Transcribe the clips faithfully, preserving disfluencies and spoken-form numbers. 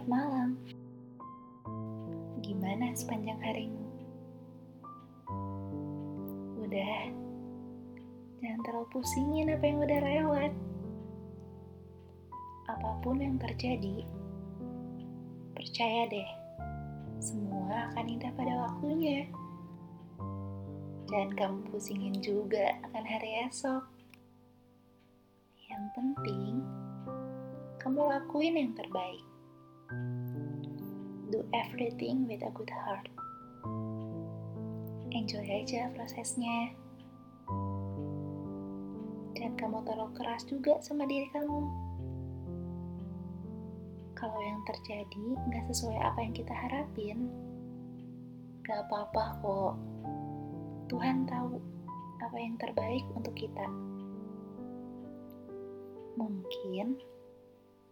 selamat malam. Gimana sepanjang harimu? Udah, jangan terlalu pusingin apa yang udah lewat. Apapun yang terjadi, percaya deh, semua akan indah pada waktunya. Dan kamu pusingin juga akan hari esok. Yang penting, kamu lakuin yang terbaik. Do everything with a good heart. Enjoy aja prosesnya. Dan kamu terlalu keras juga sama diri kamu. Kalau yang terjadi gak sesuai apa yang kita harapin, gak apa-apa kok. Tuhan tahu apa yang terbaik untuk kita. Mungkin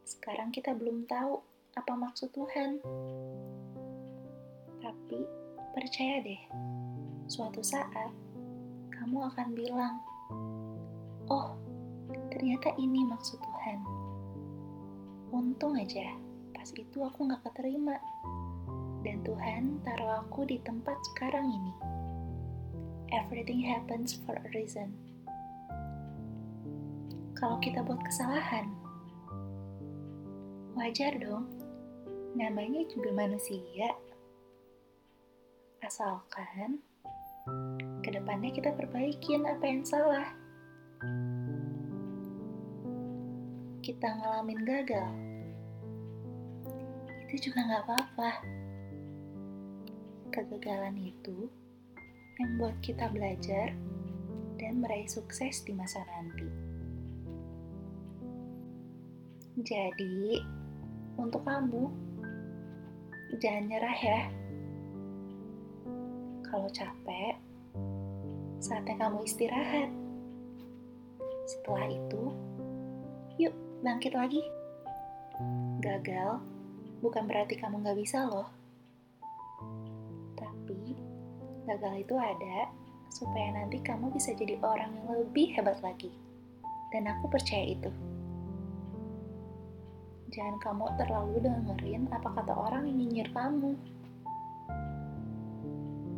sekarang kita belum tahu apa maksud Tuhan. Tapi percaya deh, suatu saat kamu akan bilang, "Oh, ternyata ini maksud Tuhan. Untung aja, pas itu aku gak keterima. Dan Tuhan taruh aku di tempat sekarang ini." Everything happens for a reason. Kalau kita buat kesalahan, wajar dong. Namanya juga manusia. Asalkan kedepannya kita perbaikin apa yang salah. Kita ngalamin gagal, itu juga gak apa-apa. Kegagalan itu yang buat kita belajar dan meraih sukses di masa nanti. Jadi, untuk kamu, jangan nyerah ya. Kalau capek, saatnya kamu istirahat. Setelah itu, yuk, bangkit lagi. Gagal bukan berarti kamu gak bisa loh. Tapi, gagal itu ada supaya nanti kamu bisa jadi orang yang lebih hebat lagi. Dan aku percaya itu. Jangan kamu terlalu dengerin apa kata orang yang nyinyir kamu.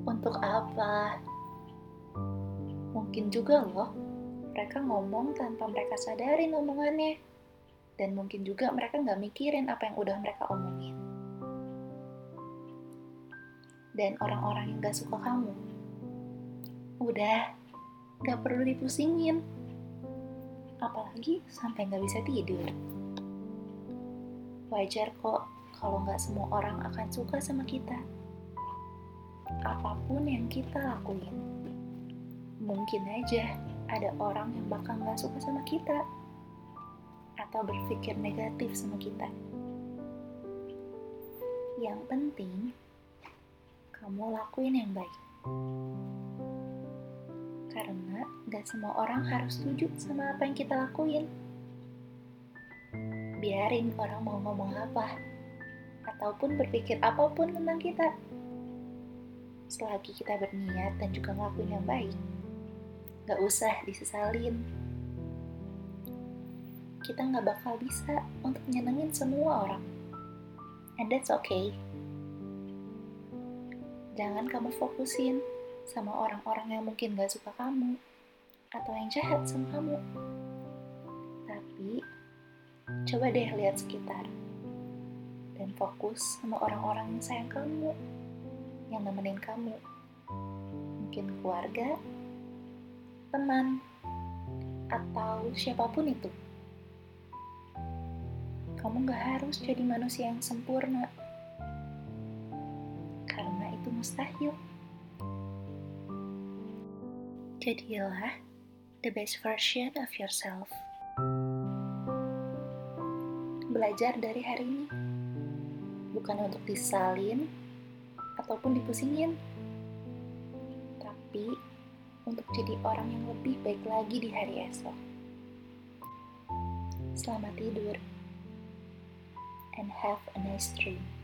Untuk apa? Mungkin juga loh, mereka ngomong tanpa mereka sadarin omongannya. Dan mungkin juga mereka gak mikirin apa yang udah mereka omongin. Dan orang-orang yang gak suka kamu, udah, gak perlu dipusingin. Apalagi sampai gak bisa tidur. Wajar kok kalau gak semua orang akan suka sama kita. Apapun yang kita lakuin, mungkin aja ada orang yang bakal gak suka sama kita atau berpikir negatif sama kita. Yang penting, kamu lakuin yang baik. Karena gak semua orang harus setuju sama apa yang kita lakuin. Biarin orang mau ngomong apa ataupun berpikir apapun tentang kita. Selagi kita berniat dan juga ngelakuin yang baik, gak usah disesalin. Kita gak bakal bisa untuk nyenengin semua orang. And that's okay. Jangan kamu fokusin sama orang-orang yang mungkin gak suka kamu atau yang jahat sama kamu. Tapi, coba deh lihat sekitar dan fokus sama orang-orang yang sayang kamu, yang nemenin kamu. Mungkin keluarga, teman, atau siapapun itu. Kamu gak harus jadi manusia yang sempurna, karena itu mustahil. Jadilah the best version of yourself. Belajar dari hari ini, bukan untuk disalin ataupun dipusingin, tapi untuk jadi orang yang lebih baik lagi di hari esok. Selamat tidur, and have a nice dream.